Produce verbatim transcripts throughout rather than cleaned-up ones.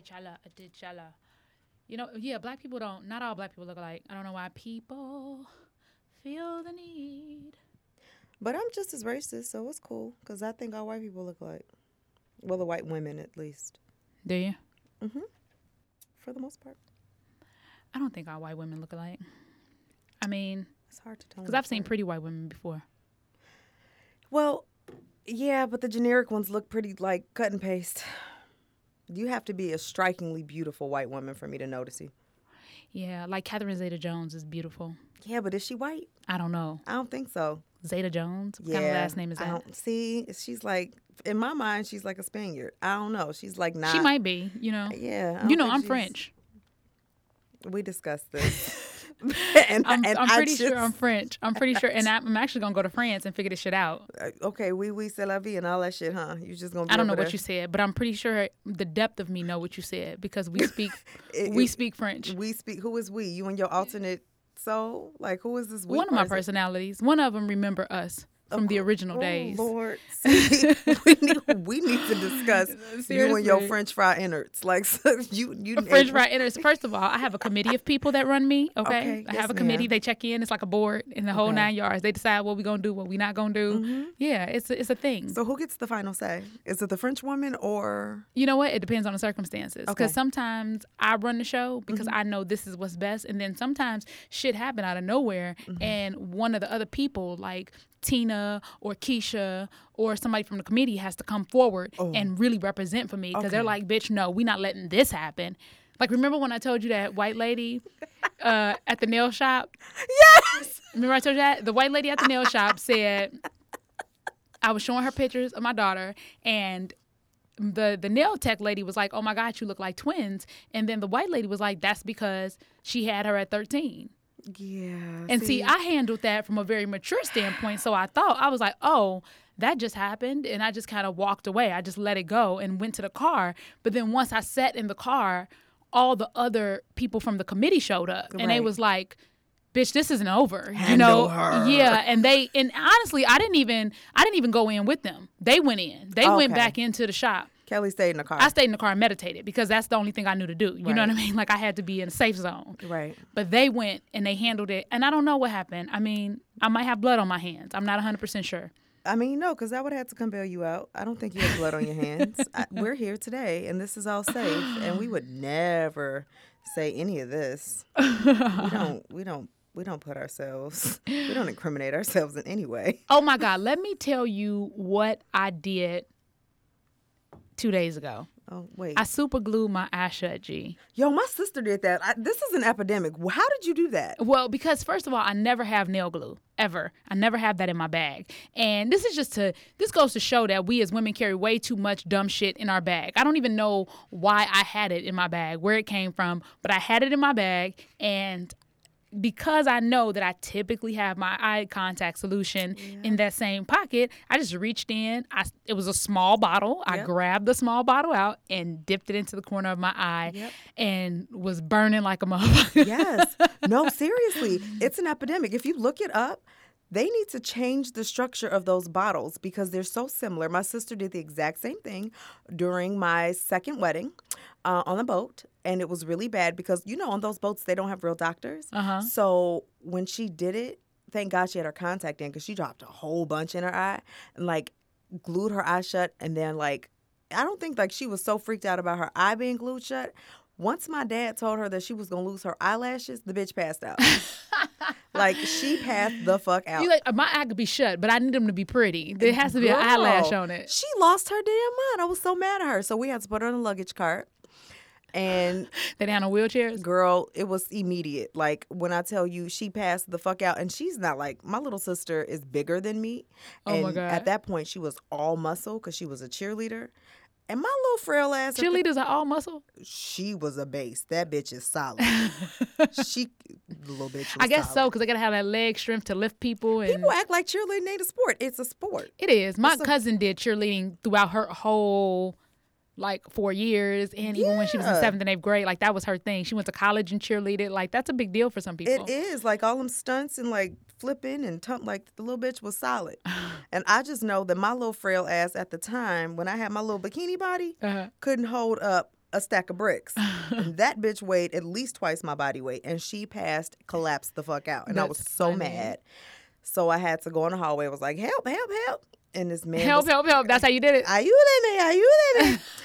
T'Challa, T'Challa. You know, yeah, black people don't, not all black people look alike. I don't know why people feel the need. But I'm just as racist, so it's cool, because I think all white people look alike. Well, the white women, at least. Do you? Mm-hmm. For the most part. I don't think all white women look alike. I mean, it's hard to tell. Because I've seen pretty white women before. Well, yeah, but the generic ones look pretty, like, cut and paste. You have to be a strikingly beautiful white woman for me to notice you. Yeah, like Catherine Zeta Jones is beautiful. Yeah, but is she white? I don't know. I don't think so. Zeta Jones? What yeah, kind of last name is that? I don't, see, she's like, in my mind, she's like a Spaniard. I don't know. She's like not. She might be, you know. Yeah. You know, I'm she's... French. We discussed this. and, I'm, and I'm pretty just... sure I'm French. I'm pretty sure. And I'm actually going to go to France and figure this shit out. Okay, oui, oui, c'est la vie and all that shit, huh? You're just going to be I don't know there. What you said, but I'm pretty sure the depth of me know what you said because we speak it, we it, speak French. We speak. Who is we? You and your alternate soul? Like, who is this we One person? Of my personalities. One of them remember us. From the original oh, days. Oh, Lord. See, we, need, we need to discuss you and your French fry innards. Like, so you, you French fry innards. First of all, I have a committee of people that run me, okay? okay I yes, have a committee. Ma'am. They check in. It's like a board in the whole okay. nine yards. They decide what we're going to do, what we're not going to do. Mm-hmm. Yeah, it's a, it's a thing. So who gets the final say? Is it the French woman or? You know what? It depends on the circumstances. Because okay. sometimes I run the show because mm-hmm. I know this is what's best. And then sometimes shit happen out of nowhere. Mm-hmm. And one of the other people, like, Tina or Keisha or somebody from the committee has to come forward oh. and really represent for me because okay. they're like, bitch, no, we're not letting this happen. Like, remember when I told you that white lady uh, at the nail shop? Yes! Remember I told you that? The white lady at the nail shop said, I was showing her pictures of my daughter and the, the nail tech lady was like, oh, my God, you look like twins. And then the white lady was like, that's because she had her at thirteen. Yeah. And see, see, I handled that from a very mature standpoint. So I thought, I was like, oh, that just happened. And I just kind of walked away. I just let it go and went to the car. But then once I sat in the car, all the other people from the committee showed up. Right. And they was like, bitch, this isn't over. Handle you know? Her. Yeah. And they, and honestly, I didn't even, I didn't even go in with them. They went in. They okay. went back into the shop. Kelly stayed in the car. I stayed in the car and meditated because that's the only thing I knew to do. You right. know what I mean? Like, I had to be in a safe zone. Right. But they went and they handled it. And I don't know what happened. I mean, I might have blood on my hands. I'm not one hundred percent sure. I mean, no, because I would have to come bail you out. I don't think you have blood on your hands. I, we're here today, and this is all safe. And we would never say any of this. We don't. We don't. We don't put ourselves, we don't incriminate ourselves in any way. Oh, my God. Let me tell you what I did. Two days ago. Oh, wait. I super glued my eye shut, G. Yo, my sister did that. I, this is an epidemic. How did you do that? Well, because first of all, I never have nail glue, ever. I never have that in my bag. And this is just to, this goes to show that we as women carry way too much dumb shit in our bag. I don't even know why I had it in my bag, where it came from, but I had it in my bag and because I know that I typically have my eye contact solution yeah. in that same pocket, I just reached in. I, it was a small bottle. Yep. I grabbed the small bottle out and dipped it into the corner of my eye yep. and was burning like a motherfucker. Yes. No, seriously. It's an epidemic. If you look it up, they need to change the structure of those bottles because they're so similar. My sister did the exact same thing during my second wedding uh, on a boat. And it was really bad because, you know, on those boats, they don't have real doctors. Uh-huh. So when she did it, thank God she had her contact in because she dropped a whole bunch in her eye and, like, glued her eye shut. And then, like, I don't think, like, she was so freaked out about her eye being glued shut. Once my dad told her that she was going to lose her eyelashes, the bitch passed out. Like, she passed the fuck out. You like, my eye could be shut, but I need them to be pretty. There has to be Girl, an eyelash on it. She lost her damn mind. I was so mad at her. So we had to put her in a luggage cart. And they down on wheelchairs? Girl, it was immediate. Like, when I tell you, she passed the fuck out. And she's not like, my little sister is bigger than me. Oh, and my God. At that point, she was all muscle because she was a cheerleader. And my little frail ass. Cheerleaders are all muscle? She was a base. That bitch is solid. She, the little bitch was I guess solid. So, because I got to have that leg strength to lift people. And people act like cheerleading ain't a sport. It's a sport. It is. My it's cousin a... did cheerleading throughout her whole like four years and even yeah. when she was in seventh and eighth grade, like that was her thing. She went to college and cheerleaded. Like that's a big deal for some people. It is. Like all them stunts and like flipping and tum- like the little bitch was solid. And I just know that my little frail ass at the time when I had my little bikini body uh-huh. couldn't hold up a stack of bricks. And that bitch weighed at least twice my body weight, and she passed, collapsed the fuck out. And That's I was so funny. mad. So I had to go in the hallway. I was like, help, help, help. And this man Help, was, help, help. That's how you did it. Are you there, man? Are you there,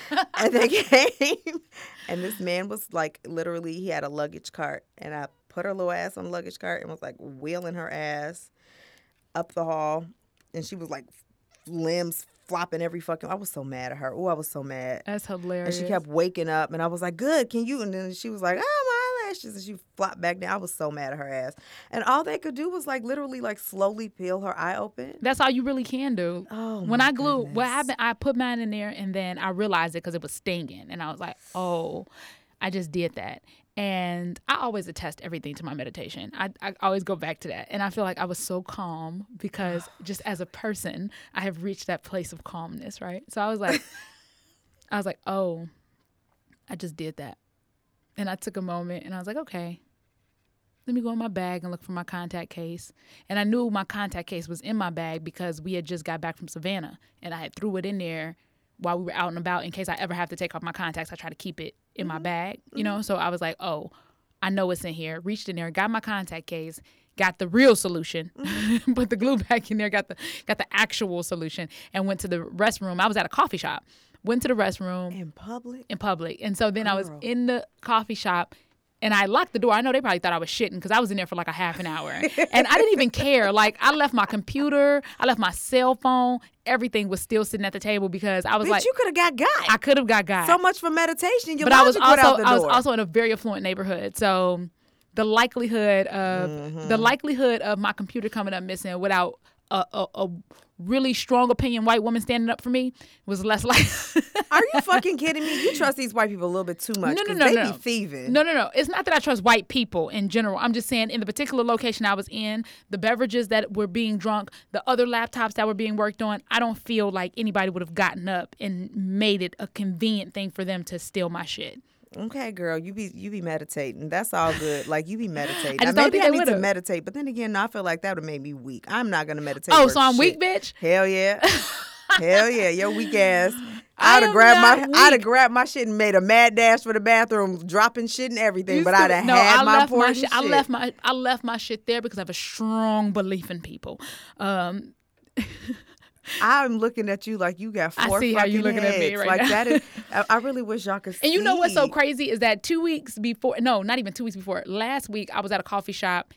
man? And they came. And this man was like, literally, he had a luggage cart. And I put her little ass on the luggage cart and was like wheeling her ass up the hall. And she was like limbs flopping every fucking... I was so mad at her. Oh, I was so mad. That's hilarious. And she kept waking up. And I was like, good, can you... And then she was like, oh, my eyelashes. And she flopped back down. I was so mad at her ass. And all they could do was like literally like slowly peel her eye open. That's all you really can do. Oh, When I glue... What happened, I put mine in there and then I realized it because it was stinging. And I was like, oh, I just did that. And I always attest everything to my meditation. I, I always go back to that. And I feel like I was so calm because just as a person, I have reached that place of calmness, right? So I was like, I was like, oh, I just did that. And I took a moment and I was like, okay, let me go in my bag and look for my contact case. And I knew my contact case was in my bag because we had just got back from Savannah and I had threw it in there while we were out and about in case I ever have to take off my contacts. I try to keep it in my bag, you know? So I was like, oh, I know it's in here. Reached in there, got my contact case, got the real solution, mm-hmm. put the glue back in there, got the got the actual solution, and went to the restroom. I was at a coffee shop. Went to the restroom. In public? In public. And so then Girl. I was in the coffee shop, and I locked the door. I know they probably thought I was shitting because I was in there for like a half an hour. And I didn't even care. Like, I left my computer. I left my cell phone. Everything was still sitting at the table because I was Bitch, like... you could have got got. I could have got got. So much for meditation. Your but I was, also, I was also in a very affluent neighborhood. So the likelihood of mm-hmm. the likelihood of my computer coming up missing without a, a, a really strong opinion white woman standing up for me was less likely. Are you fucking kidding me? You trust these white people a little bit too much. No, no, no, they no. be thieving. No, no, no. It's not that I trust white people in general. I'm just saying in the particular location I was in, the beverages that were being drunk, the other laptops that were being worked on, I don't feel like anybody would have gotten up and made it a convenient thing for them to steal my shit. Okay, girl, you be you be meditating. That's all good. Like, you be meditating. I just now, maybe I need to meditate, but then again, I feel like that would have made me weak. I'm not going to meditate. Oh, so I'm shit. weak, bitch? Hell yeah. Hell yeah. Your weak ass. I'd have grabbed my weak. I'd have grabbed my shit and made a mad dash for the bathroom, dropping shit and everything. You but I'd have no, had I my important shit. I left my I left my shit there because I have a strong belief in people. Um I'm looking at you like you got four I see fucking how you looking heads. At me right like now. That is, I, I really wish y'all could see. And you know what's so crazy is that two weeks before, no, not even two weeks before, last week I was at a coffee shop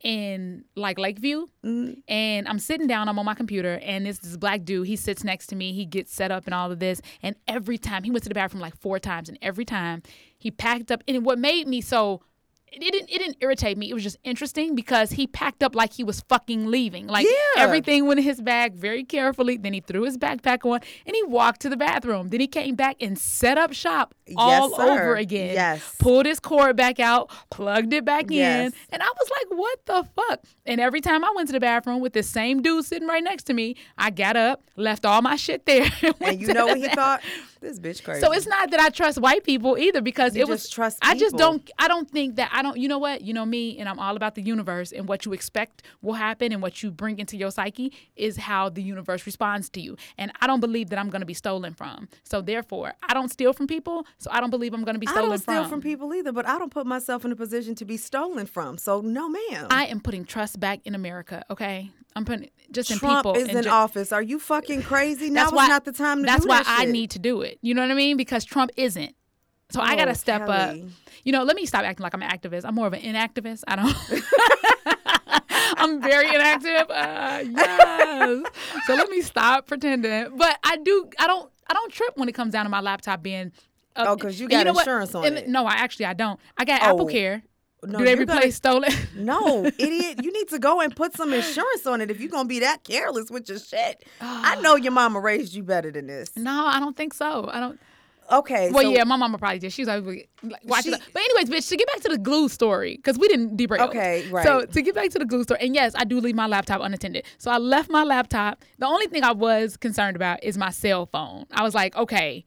in like Lakeview, mm-hmm. and I'm sitting down, I'm on my computer, and this this black dude, he sits next to me, he gets set up and all of this, and every time, he went to the bathroom like four times, and every time he packed up, and what made me so... It didn't, it didn't irritate me. It was just interesting because he packed up like he was fucking leaving. Like, yeah. everything went in his bag very carefully. Then he threw his backpack on and he walked to the bathroom. Then he came back and set up shop all yes, over again. Yes. Pulled his cord back out, plugged it back yes. in. And I was like, what the fuck? And every time I went to the bathroom with this same dude sitting right next to me, I got up, left all my shit there. And, and you know what he thought? This bitch crazy. So it's not that I trust white people either because you it was. Just trust people. I just don't. I don't think that I don't. You know what? You know me, and I'm all about the universe and what you expect will happen and what you bring into your psyche is how the universe responds to you. And I don't believe that I'm going to be stolen from. So therefore, I don't steal from people. So I don't believe I'm going to be stolen from. I don't steal from. from people either, but I don't put myself in a position to be stolen from. So no, ma'am. I am putting trust back in America. Okay, I'm putting just Trump in people. Trump is in ju- office. Are you fucking crazy? Now is not the time to do that. That's why I shit. need to do it. You know what I mean? Because Trump isn't. So oh, I got to step Kelly. up. You know, let me stop acting like I'm an activist. I'm more of an inactivist. I don't. I'm very inactive. Uh, yes. So let me stop pretending. But I do. I don't. I don't trip when it comes down to my laptop being. Uh, oh, because you got you know insurance what? on and, it. No, I actually I don't. I got oh. AppleCare. No, do they replace gonna, stolen? No, idiot. You need to go and put some insurance on it if you're going to be that careless with your shit. Oh. I know your mama raised you better than this. No, I don't think so. I don't. Okay. Well, so, yeah, my mama probably did. She was like, watch she, it. But anyways, bitch, to get back to the glue story, because we didn't derail. Okay, right. So to get back to the glue story, and yes, I do leave my laptop unattended. So I left my laptop. The only thing I was concerned about is my cell phone. I was like, okay.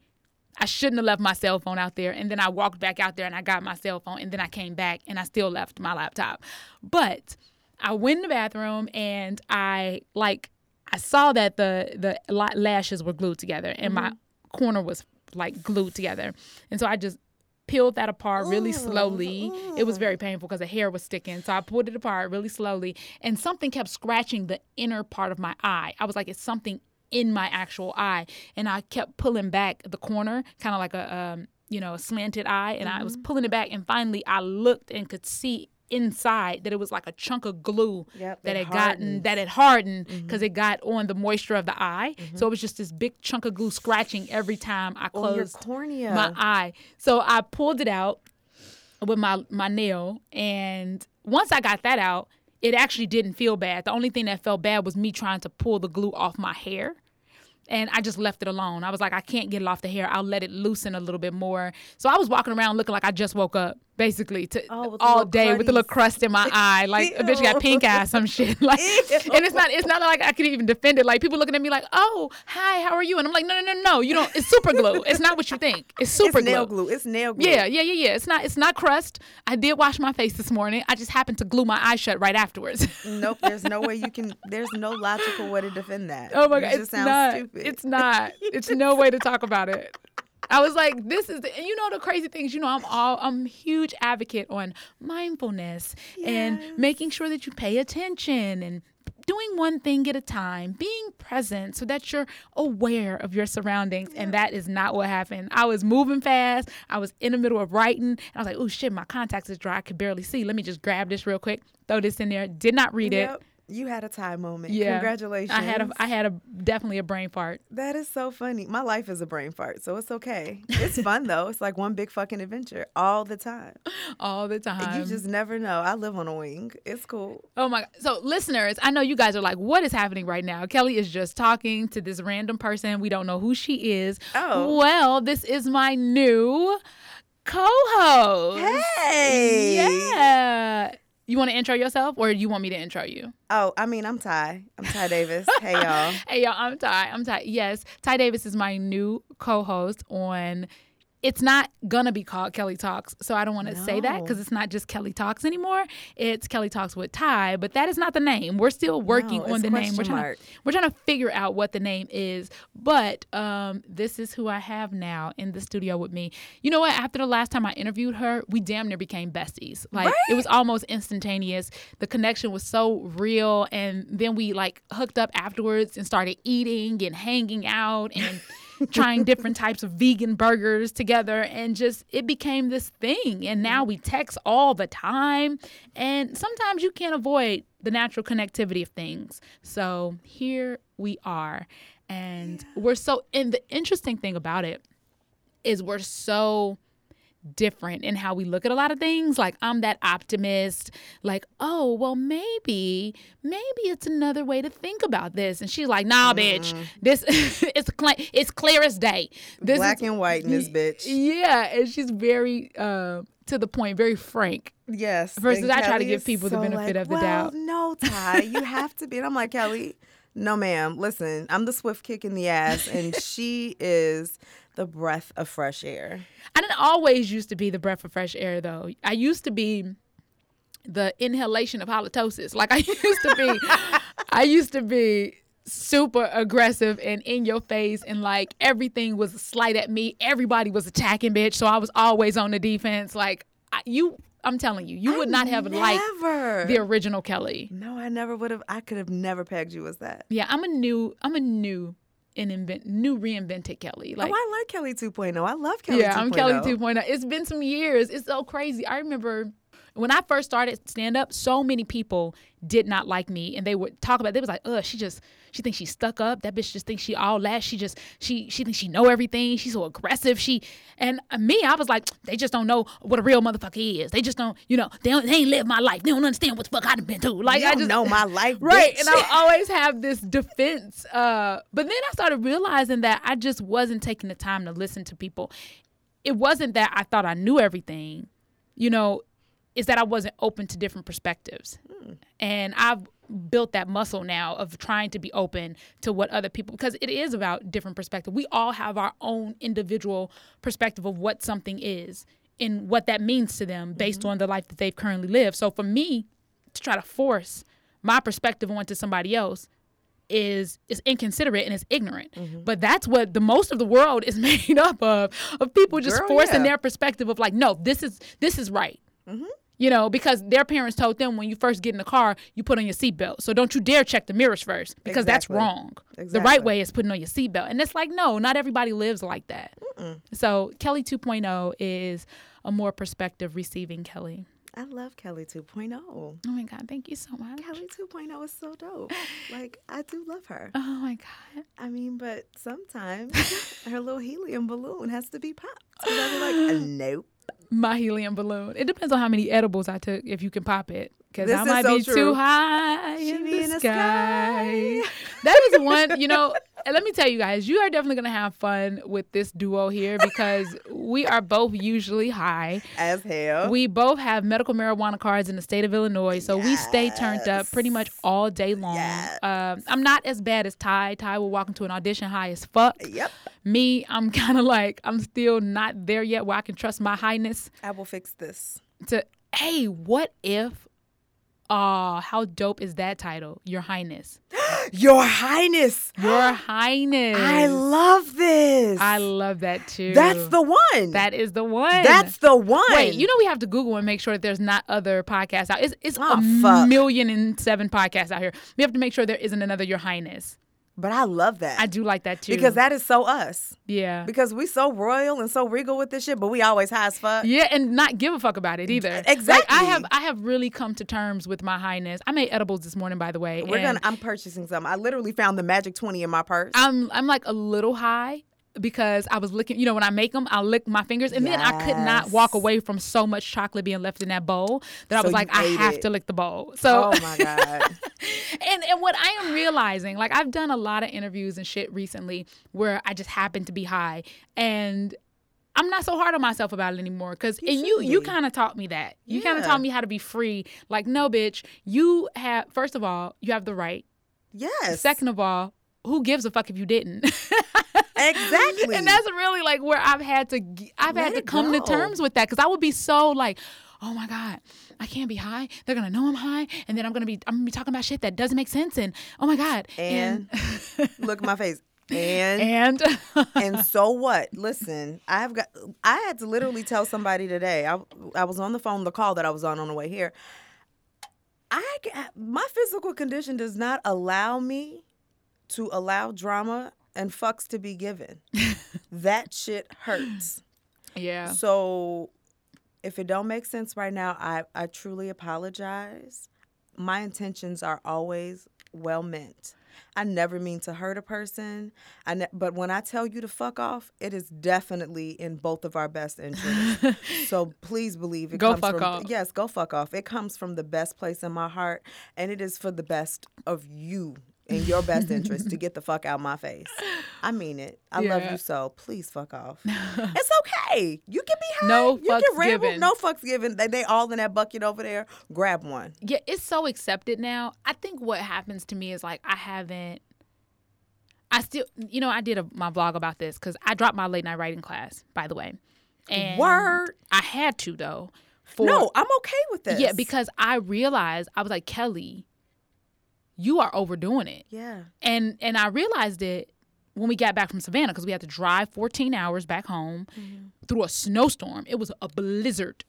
I shouldn't have left my cell phone out there. And then I walked back out there and I got my cell phone. And then I came back and I still left my laptop. But I went in the bathroom and I like I saw that the the lashes were glued together and mm-hmm. my corner was like glued together. And so I just peeled that apart really slowly. Ooh. It was very painful because the hair was sticking. So I pulled it apart really slowly. And something kept scratching the inner part of my eye. I was like, it's something in my actual eye. And I kept pulling back the corner, kind of like a, um, you know, a slanted eye. And mm-hmm. I was pulling it back. And finally, I looked and could see inside that it was like a chunk of glue yep, that had hardens. gotten that had hardened because mm-hmm. it got on the moisture of the eye. Mm-hmm. So it was just this big chunk of glue scratching every time I closed oh, your cornea. my eye. So I pulled it out with my my nail, and once I got that out, it actually didn't feel bad. The only thing that felt bad was me trying to pull the glue off my hair. And I just left it alone. I was like, I can't get it off the hair. I'll let it loosen a little bit more. So I was walking around looking like I just woke up, basically, to oh, all day cruddies. with a little crust in my eye. Like, a bitch got pink eye, some shit. Like, and it's not it's not like I could even defend it. Like, people looking at me like, oh, hi, how are you? And I'm like, no, no, no, no. You don't. It's super glue. It's not what you think. It's super it's glue. It's nail glue. It's nail glue. Yeah, yeah, yeah, yeah. It's not, it's not crust. I did wash my face this morning. I just happened to glue my eye shut right afterwards. Nope. There's no way you can. There's no logical way to defend that. Oh, my God. It just sounds not, stupid. It's not. It's no way to talk about it. I was like, this is the, and you know, the crazy things, you know, I'm all, I'm huge advocate on mindfulness yes. and making sure that you pay attention and doing one thing at a time, being present so that you're aware of your surroundings. Yeah. And that is not what happened. I was moving fast. I was in the middle of writing. And I was like, oh shit, my contacts is dry. I could barely see. Let me just grab this real quick. Throw this in there. Did not read yep. it. You had a Ty moment. Yeah. Congratulations. I had a, I had a definitely a brain fart. That is so funny. My life is a brain fart, so it's okay. It's fun, though. It's like one big fucking adventure all the time. All the time. You just never know. I live on a wing. It's cool. Oh, my God. So, listeners, I know you guys are like, what is happening right now? Kelly is just talking to this random person. We don't know who she is. Oh. Well, this is my new co-host. Hey. Yeah. You want to intro yourself or you want me to intro you? Oh, I mean, I'm Ty. I'm Ty Davis. Hey, y'all. Hey, y'all. I'm Ty. I'm Ty. Yes. Ty Davis is my new co-host on... It's not going to be called Kelly Talks, so I don't want to no. say that because it's not just Kelly Talks anymore. It's Kelly Talks with Ty, but that is not the name. We're still working no, on the name. We're trying, to, we're trying to figure out what the name is, but um, this is who I have now in the studio with me. You know what? After the last time I interviewed her, we damn near became besties. Like right? It was almost instantaneous. The connection was so real, and then we like hooked up afterwards and started eating and hanging out and... trying different types of vegan burgers together, and just it became this thing. And now we text all the time, and sometimes you can't avoid the natural connectivity of things. So here we are, and yeah. we're so and the interesting thing about it is we're so different in how we look at a lot of things. Like, I'm that optimist, like, oh, well, maybe, maybe it's another way to think about this. And she's like, nah, mm-hmm. bitch, this it's cl- it's clear as day. This Black is, and white in this bitch. Yeah, and she's very uh, to the point, very frank. Yes. Versus I Kelly try to give people so the benefit like, of the well, doubt. No, Ty, you have to be. And I'm like, Kelly, no, ma'am. Listen, I'm the swift kick in the ass, and she is the breath of fresh air. I didn't always used to be the breath of fresh air, though. I used to be the inhalation of halitosis. Like, I used to be, I used to be super aggressive and in your face, and like everything was a slight at me. Everybody was attacking, bitch. So I was always on the defense. Like, I, you. I'm telling you, you would I not have never. liked the original Kelly. No, I never would have. I could have never pegged you as that. Yeah, I'm a new, I'm a new, and invent, new reinvented Kelly. Like, oh, I like Kelly two point oh. I love Kelly yeah, two point oh. Yeah, I'm Kelly two point oh. It's been some years. It's so crazy. I remember when I first started stand-up, so many people did not like me, and they would talk about it. They was like, ugh, she just, she thinks she's stuck up. That bitch just thinks she all that. She just, she she thinks she know everything. She's so aggressive. She, and me, I was like, they just don't know what a real motherfucker is. They just don't, you know, they, don't, they ain't live my life. They don't understand what the fuck I done been through. Like, you I don't just know my life, right? Bitch. And I always have this defense. Uh, but then I started realizing that I just wasn't taking the time to listen to people. It wasn't that I thought I knew everything, you know. Is that I wasn't open to different perspectives. Mm. And I've built that muscle now of trying to be open to what other people, because it is about different perspective. We all have our own individual perspective of what something is and what that means to them based mm-hmm. on the life that they've currently lived. So for me to try to force my perspective onto somebody else, is is inconsiderate and is ignorant. Mm-hmm. But that's what the most of the world is made up of, of people just Girl, forcing yeah. their perspective of like, no, this is this is right. Mm-hmm. You know, because their parents told them when you first get in the car, you put on your seatbelt. So don't you dare check the mirrors first because exactly. that's wrong. Exactly. The right way is putting on your seatbelt. And it's like, no, not everybody lives like that. Mm-mm. So Kelly two point oh is a more perspective receiving Kelly. I love Kelly two point oh. Oh, my God. Thank you so much. Kelly two point oh is so dope. Like, I do love her. Oh, my God. I mean, but sometimes her little helium balloon has to be popped. So I'll be like, oh, nope. My helium balloon. It depends on how many edibles I took, if you can pop it. Because I might so be true. too high she in, the, in sky. the sky. That is one, you know, and let me tell you guys, you are definitely going to have fun with this duo here because we are both usually high. As hell. We both have medical marijuana cards in the state of Illinois, so yes. we stay turned up pretty much all day long. Yes. Um, I'm not as bad as Ty. Ty will walk into an audition high as fuck. Yep. Me, I'm kind of like, I'm still not there yet where I can trust my highness. I will fix this. To, hey, what if... Oh, how dope is that title? Your Highness. Your Highness. Your Highness. I love this. I love that too. That's the one. That is the one. That's the one. Wait, you know we have to Google and make sure that there's not other podcasts out. It's, it's oh, a fuck. million and seven podcasts out here. We have to make sure there isn't another Your Highness. But I love that. I do like that, too. Because that is so us. Yeah. Because we so royal and so regal with this shit, but we always high as fuck. Yeah, and not give a fuck about it either. Exactly. Like, I have I have really come to terms with my highness. I made edibles this morning, by the way. We're gonna. I'm purchasing some. I literally found the Magic twenty in my purse. I'm I'm like a little high. Because I was licking, you know, when I make them, I lick my fingers. And yes. then I could not walk away from so much chocolate being left in that bowl that so I was like, I have it. to lick the bowl. So, oh, my God. and, and what I am realizing, like, I've done a lot of interviews and shit recently where I just happen to be high. And I'm not so hard on myself about it anymore. Because you, and you, you kind of taught me that. You yeah. kind of taught me how to be free. Like, no, bitch, you have, first of all, you have the right. Yes. Second of all, who gives a fuck if you didn't? Exactly. And that's really like where I've had to I've Let had to come go. to terms with that, because I would be so like, oh my God, I can't be high. They're gonna know I'm high, and then I'm gonna be I'm gonna be talking about shit that doesn't make sense. And oh my God. And, and look at my face. And and and so what? Listen, I've got I had to literally tell somebody today. I I was on the phone, the call that I was on on the way here. I my physical condition does not allow me to allow drama and fucks to be given. That shit hurts. Yeah. So if it don't make sense right now, I, I truly apologize. My intentions are always well meant. I never mean to hurt a person. I ne- but when I tell you to fuck off, it is definitely in both of our best interests. So please believe it go comes fuck from off. Yes, go fuck off. It comes from the best place in my heart, and it is for the best of you. In your best interest to get the fuck out my face. I mean it. I yeah. love you so. Please fuck off. It's okay. You can be high. No you fucks can ramble. given. No fucks given. They, they all in that bucket over there. Grab one. Yeah, it's so accepted now. I think what happens to me is like I haven't. I still, you know, I did a, my vlog about this because I dropped my late night writing class. By the way, and word. I had to though. For, no, I'm okay with this. Yeah, because I realized I was like Kelly. You are overdoing it. Yeah. And and I realized it when we got back from Savannah because we had to drive fourteen hours back home mm-hmm. through a snowstorm. It was a blizzard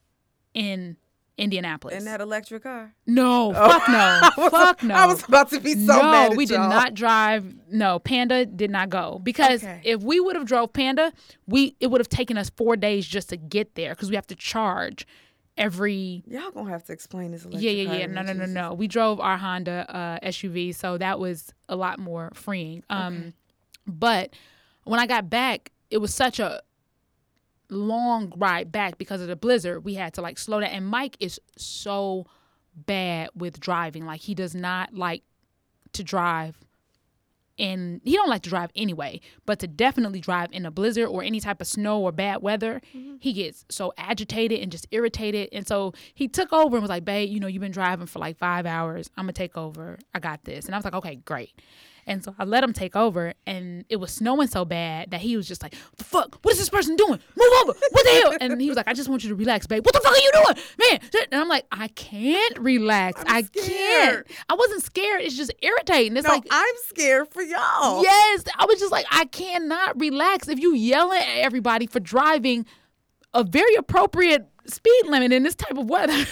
in Indianapolis. In that electric car? No. Oh. Fuck no. Fuck no. I was about to be so no, mad at No, we did y'all. not drive. No, Panda did not go. Because okay. if we would have drove Panda, we it would have taken us four days just to get there because we have to charge every y'all gonna have to explain this electric yeah yeah yeah no no no no we drove our Honda uh S U V, so that was a lot more freeing um okay. But when I got back, it was such a long ride back because of the blizzard. We had to like slow down, and Mike is so bad with driving. Like he does not like to drive, and he don't like to drive anyway, but to definitely drive in a blizzard or any type of snow or bad weather, mm-hmm. he gets so agitated and just irritated. And so he took over and was like, babe, you know, you've been driving for like five hours. I'm going to take over. I got this. And I was like, okay, great. And so I let him take over, and it was snowing so bad that he was just like, "The fuck? What is this person doing? Move over! What the hell?" And he was like, "I just want you to relax, babe." What the fuck are you doing, man? And I'm like, I can't relax. I'm I can't. I wasn't scared. It's just irritating. It's no, like I'm scared for y'all. Yes, I was just like, I cannot relax. If you yelling at everybody for driving a very appropriate speed limit in this type of weather.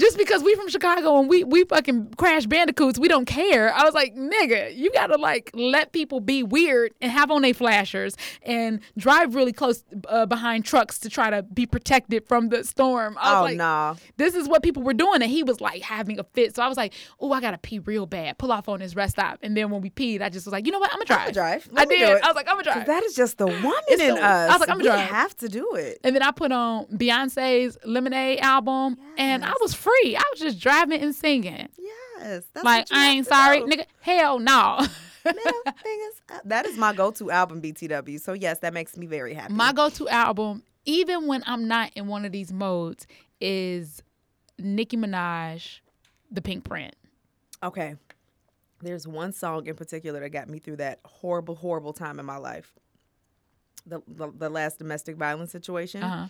Just because we from Chicago and we we fucking Crash Bandicoots, we don't care. I was like, nigga, you gotta like let people be weird and have on their flashers and drive really close uh, behind trucks to try to be protected from the storm. I was oh like, no, this is what people were doing, and he was like having a fit. So I was like, oh, I gotta pee real bad. Pull off on this rest stop, and then when we peed, I just was like, you know what, I'm gonna drive. I'm gonna drive. Let I did. I was like, I'm gonna drive. That is just the woman it's in the, us. I was like, I'm gonna drive. We have to do it. And then I put on Beyonce's Lemonade album, yes. And I was free. I was just driving and singing. Yes. That's like, I ain't sorry. Know. Nigga, hell no. That is my go-to album, B T W. So, yes, that makes me very happy. My go-to album, even when I'm not in one of these modes, is Nicki Minaj, The Pink Print. Okay. There's one song in particular that got me through that horrible, horrible time in my life. The, the, the last domestic violence situation. Uh-huh.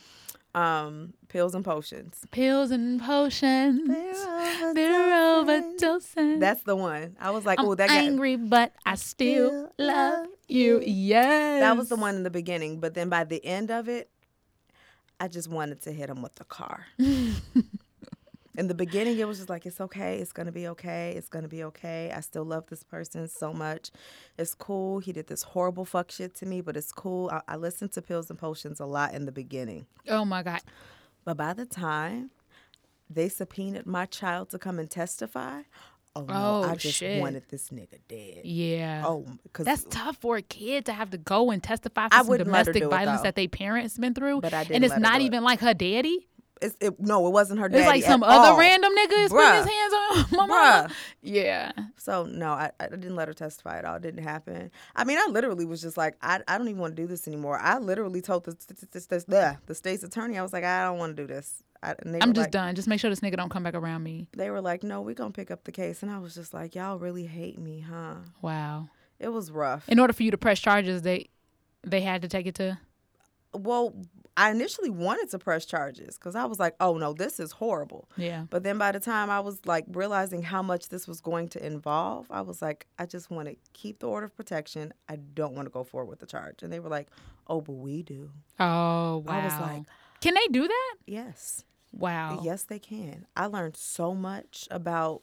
Um, Pills and Potions. Pills and Potions. They're, They're overdosing. That's the one. I was like, oh, that got angry, but I still, still love you. you. Yes. That was the one in the beginning. But then by the end of it, I just wanted to hit him with the car. In the beginning, it was just like, it's okay. It's going to be okay. It's going to be okay. I still love this person so much. It's cool. He did this horrible fuck shit to me, but it's cool. I, I listened to Pills and Potions a lot in the beginning. Oh, my God. But by the time they subpoenaed my child to come and testify, oh, no, oh I just shit. wanted this nigga dead. Yeah. Oh, cause that's tough for a kid to have to go and testify for I some domestic violence it, that their parents been through. But I didn't and it's not even it. like her daddy. It's, it, no, it wasn't her daddy. It's like some other all. random nigga is putting his hands on my mama. Bruh. Yeah. So, no, I, I didn't let her testify at all. It didn't happen. I mean, I literally was just like, I, I don't even want to do this anymore. I literally told the, the, the, the, the state's attorney, I was like, I don't want to do this. I, I'm just like, done. Just make sure this nigga don't come back around me. They were like, no, we're going to pick up the case. And I was just like, y'all really hate me, huh? Wow. It was rough. In order for you to press charges, they they had to take it to? Well, I initially wanted to press charges because I was like, oh, no, this is horrible. Yeah. But then by the time I was, like, realizing how much this was going to involve, I was like, I just want to keep the order of protection. I don't want to go forward with the charge. And they were like, oh, but we do. Oh, wow. I was like. Can they do that? Yes. Wow. Yes, they can. I learned so much about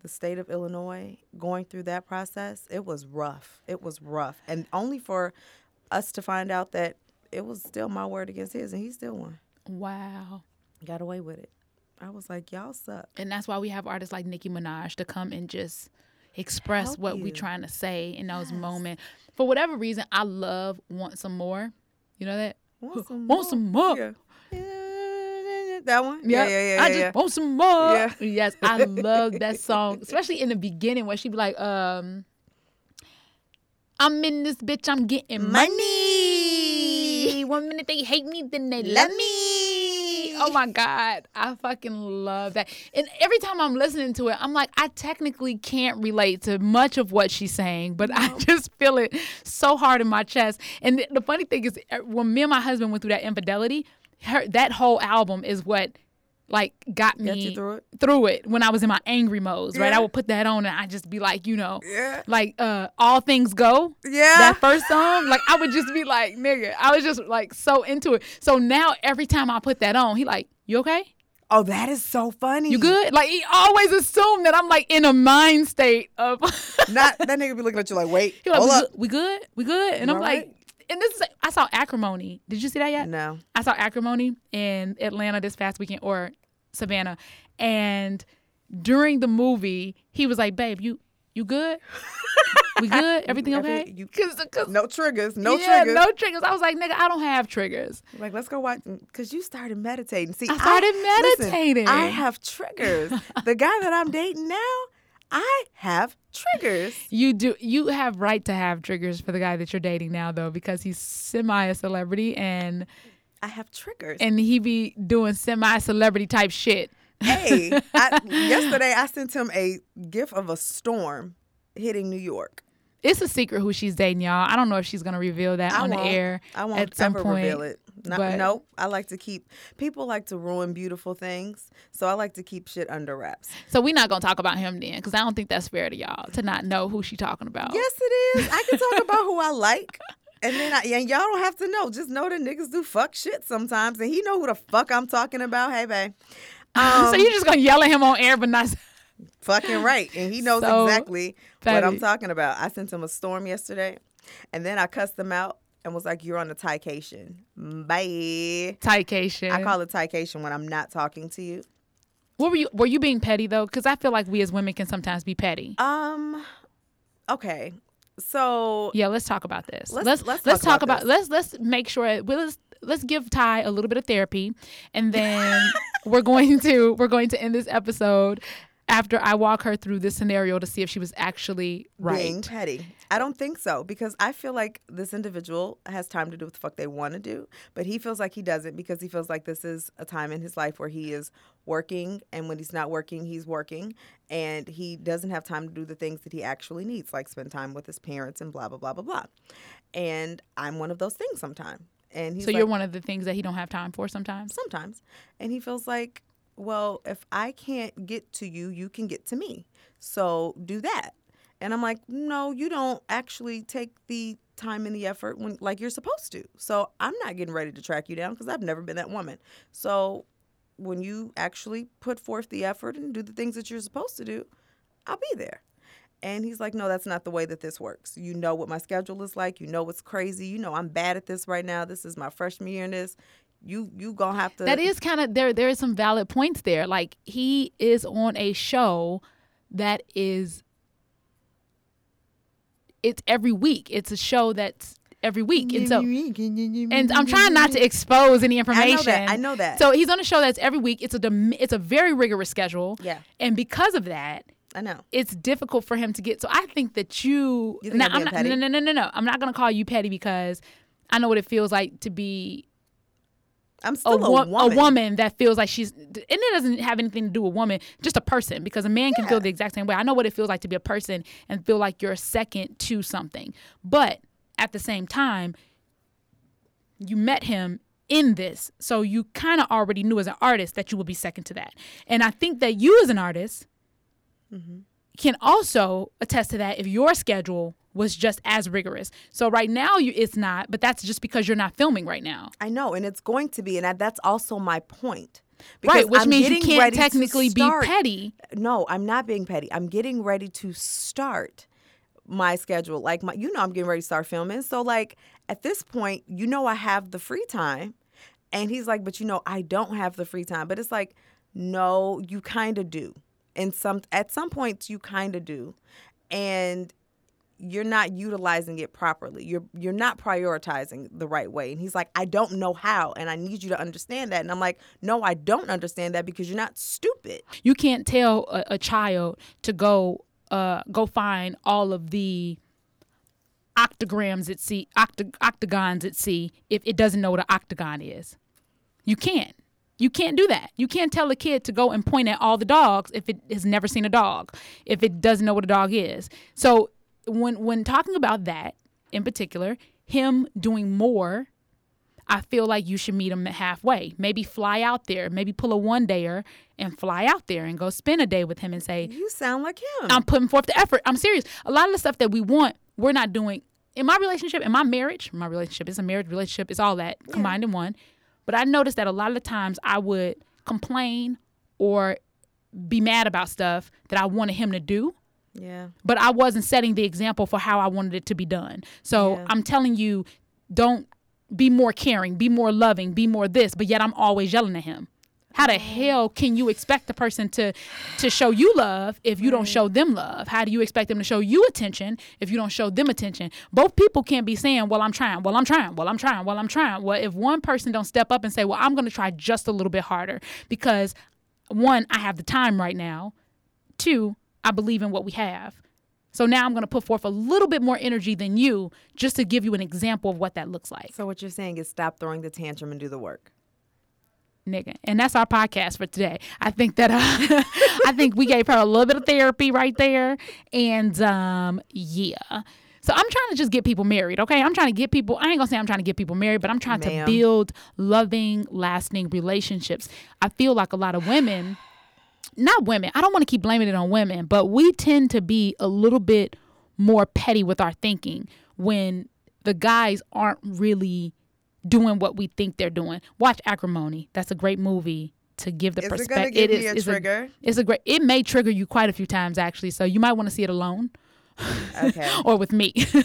the state of Illinois going through that process. It was rough. It was rough. And only for us to find out that it was still my word against his, and he still won. Wow. Got away with it. I was like, y'all suck. And that's why we have artists like Nicki Minaj to come and just express Help what you. we're trying to say in those yes. moments. For whatever reason, I love Want Some More. You know that? Want Some More. Want Some More. Yeah. That one? Yep. Yeah, yeah, yeah. I yeah, just yeah. want some more. Yeah. Yes, I love that song, especially in the beginning where she'd be like, um, I'm in this bitch, I'm getting money. money. One minute they hate me, then they love me. Oh my God, I fucking love that. And every time I'm listening to it, I'm like, I technically can't relate to much of what she's saying, but no. I just feel it so hard in my chest. And the funny thing is, when me and my husband went through that infidelity, her, that whole album is what like got me got you through, it? through it when I was in my angry modes, yeah. right? I would put that on and I'd just be like, you know, yeah. like uh, All Things Go, yeah. that first song. Like I would just be like, nigga, I was just like so into it. So now every time I put that on, he like, you okay? Oh, that is so funny. You good? Like he always assumed that I'm like in a mind state of. Not that nigga be looking at you like, wait, he hold like, up. We good? We good? And you I'm like. Right? And this is, I saw Acrimony. Did you see that yet? No. I saw Acrimony in Atlanta this past weekend, or Savannah. And during the movie, he was like, babe, you you good? We good? Everything okay? You, cause, cause, no triggers. No yeah, triggers. no triggers. I was like, nigga, I don't have triggers. Like, let's go watch. Because you started meditating. See, I started I, meditating. Listen, I have triggers. The guy that I'm dating now, I have triggers. You do. You have right to have triggers for the guy that you're dating now, though, because he's semi a celebrity, and I have triggers. And he be doing semi celebrity type shit. Hey, I, yesterday I sent him a gif of a storm, hitting New York. It's a secret who she's dating, y'all. I don't know if she's going to reveal that I on won't. the air I won't at some ever point. Reveal it. No, but, nope. I like to keep, people like to ruin beautiful things, so I like to keep shit under wraps. So we're not going to talk about him then, because I don't think that's fair to y'all to not know who she talking about. Yes, it is. I can talk about who I like, and then I, and y'all don't have to know. Just know that niggas do fuck shit sometimes, and he know who the fuck I'm talking about. Hey, babe. Um, so you're just going to yell at him on air, but not... Fucking right. And he knows so exactly petty. What I'm talking about. I sent him a storm yesterday, and then I cussed him out and was like, you're on a tycation. Bye. Tycation. I call it tycation when I'm not talking to you. What were you were you being petty though? Because I feel like we as women can sometimes be petty. Um okay. So yeah, let's talk about this. Let's let's, let's, let's talk, talk about, about let's let's make sure we'll let's, let's give Ty a little bit of therapy, and then we're going to we're going to end this episode after I walk her through this scenario to see if she was actually right. Being petty. I don't think so, because I feel like this individual has time to do what the fuck they want to do, but he feels like he doesn't, because he feels like this is a time in his life where he is working, and when he's not working, he's working, and he doesn't have time to do the things that he actually needs, like spend time with his parents and blah, blah, blah, blah, blah. And I'm one of those things sometimes. And he's so like, you're one of the things that he don't have time for sometimes? Sometimes. And he feels like, well, if I can't get to you, you can get to me. So do that. And I'm like, no, you don't actually take the time and the effort when, like you're supposed to. So I'm not getting ready to track you down, because I've never been that woman. So when you actually put forth the effort and do the things that you're supposed to do, I'll be there. And he's like, no, that's not the way that this works. You know what my schedule is like. You know what's crazy. You know I'm bad at this right now. This is my freshman year in this. You you gonna have to. That is kind of there. There is some valid points there. Like, he is on a show that is. It's every week. It's a show that's every week, and so and I'm trying not to expose any information. I know that. I know that. So he's on a show that's every week. It's a it's a very rigorous schedule. Yeah. And because of that, I know it's difficult for him to get. So I think that you. You think now, I'm not, petty? No no no no no. I'm not gonna call you petty, because I know what it feels like to be. I'm still a, wo- a woman. A woman that feels like she's, and it doesn't have anything to do with woman, just a person, because a man yeah. can feel the exact same way. I know what it feels like to be a person and feel like you're second to something. But at the same time, you met him in this, so you kind of already knew as an artist that you would be second to that. And I think that you as an artist mm-hmm. can also attest to that if your schedule was just as rigorous. So right now you, it's not, but that's just because you're not filming right now. I know, and it's going to be, and I, that's also my point. Because right, which I'm means you can't technically be petty. No, I'm not being petty. I'm getting ready to start my schedule. Like, my, you know I'm getting ready to start filming. So, like, at this point, you know I have the free time. And he's like, but, you know, I don't have the free time. But it's like, no, you kind of do. And some at some points you kind of do. And you're not utilizing it properly. You're you're not prioritizing the right way. And he's like, I don't know how, and I need you to understand that. And I'm like, no, I don't understand that, because you're not stupid. You can't tell a, a child to go uh, go find all of the octograms at sea, octa, octagons at sea, if it doesn't know what an octagon is. You can't. You can't do that. You can't tell a kid to go and point at all the dogs if it has never seen a dog, if it doesn't know what a dog is. So When when talking about that in particular, him doing more, I feel like you should meet him halfway. Maybe fly out there. Maybe pull a one-dayer and fly out there and go spend a day with him and say, you sound like him. I'm putting forth the effort. I'm serious. A lot of the stuff that we want, we're not doing. In my relationship, in my marriage, my relationship is a marriage relationship. It's all that yeah. combined in one. But I noticed that a lot of the times I would complain or be mad about stuff that I wanted him to do. Yeah. But I wasn't setting the example for how I wanted it to be done. So yeah. I'm telling you, don't be more caring, be more loving, be more this, but yet I'm always yelling at him. How the hell can you expect the person to, to show you love if you right. don't show them love? How do you expect them to show you attention if you don't show them attention? Both people can't be saying, well, I'm trying, well, I'm trying, well, I'm trying, well, I'm trying. Well, if one person don't step up and say, well, I'm going to try just a little bit harder because, one, I have the time right now. Two, I believe in what we have. So now I'm going to put forth a little bit more energy than you just to give you an example of what that looks like. So what you're saying is stop throwing the tantrum and do the work. nigga. And that's our podcast for today. I think that uh, I think we gave her a little bit of therapy right there. And um, yeah. So I'm trying to just get people married, okay? I'm trying to get people, I ain't gonna say I'm trying to get people married, but I'm trying Ma'am. to build loving, lasting relationships. I feel like a lot of women, not women, I don't want to keep blaming it on women, but we tend to be a little bit more petty with our thinking when the guys aren't really doing what we think they're doing. Watch Acrimony. That's a great movie to give the perspective. It is. It is a trigger. It's a great. It may trigger you quite a few times actually. So you might want to see it alone. Okay. Or with me. We're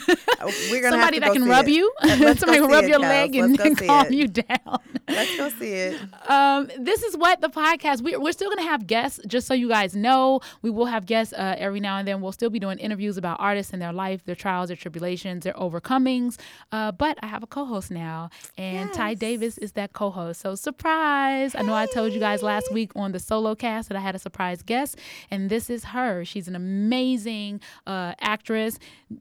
gonna somebody that can rub you. Somebody can rub your leg and calm you down. Let's go see it. Um, this is what the podcast. We, we're still gonna have guests. Just so you guys know, we will have guests uh, every now and then. We'll still be doing interviews about artists and their life, their trials, their tribulations, their overcomings. Uh, but I have a co-host now, and yes. Ty Davis is that co-host. So surprise! Hey. I know I told you guys last week on the solo cast that I had a surprise guest, and this is her. She's an amazing uh, actress,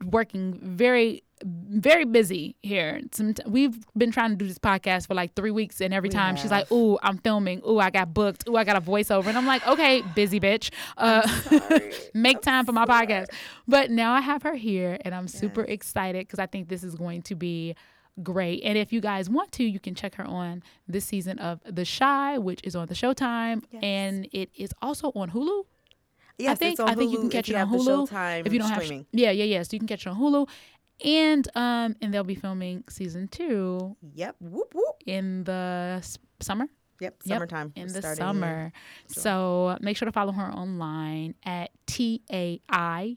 working very, very busy here. Some t- we've been trying to do this podcast for like three weeks, and every we time have. she's like, "Ooh, I'm filming. Ooh, I got booked. Ooh, I got a voiceover." And I'm like, "Okay, busy bitch, uh, make I'm time for my sorry. podcast." But now I have her here, and I'm yes. super excited because I think this is going to be great. And if you guys want to, you can check her on this season of The Shy, which is on the Showtime, yes. and it is also on Hulu. Yes, I think it's on I think Hulu you can catch it on Hulu. Showtime if you don't streaming. have, yeah, yeah, yeah. So you can catch it on Hulu, and um, and they'll be filming season two. Yep. Whoop whoop. In the s- summer. Yep. Summertime. Yep, in the summer. Sure. So make sure to follow her online at T A I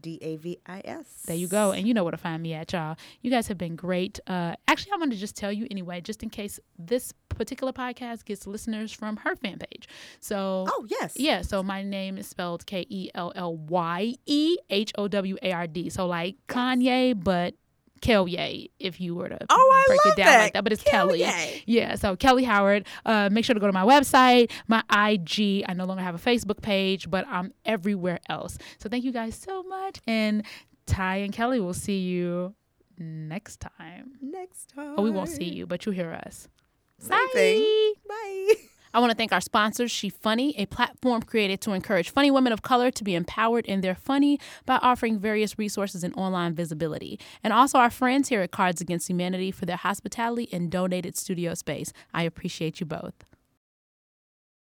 D A V I S. There you go, and you know where to find me at, y'all. You guys have been great. Uh, actually, I'm going to just tell you anyway, just in case this particular podcast gets listeners from her fan page. So oh yes, yeah. So my name is spelled K E L L Y E H O W A R D. So like yes. Kanye, but Kelly, if you were to oh, break it down that. like that, but it's Kelly. Kelly. Yeah, so Kelly Howard. Uh, make sure to go to my website, my I G. I no longer have a Facebook page, but I'm everywhere else. So thank you guys so much. And Ty and Kelly will see you next time. Next time. Oh, we won't see you, but you'll hear us. Same Bye. Thing. Bye. I want to thank our sponsors, SheFunny, a platform created to encourage funny women of color to be empowered in their funny by offering various resources and online visibility. And also our friends here at Cards Against Humanity for their hospitality and donated studio space. I appreciate you both.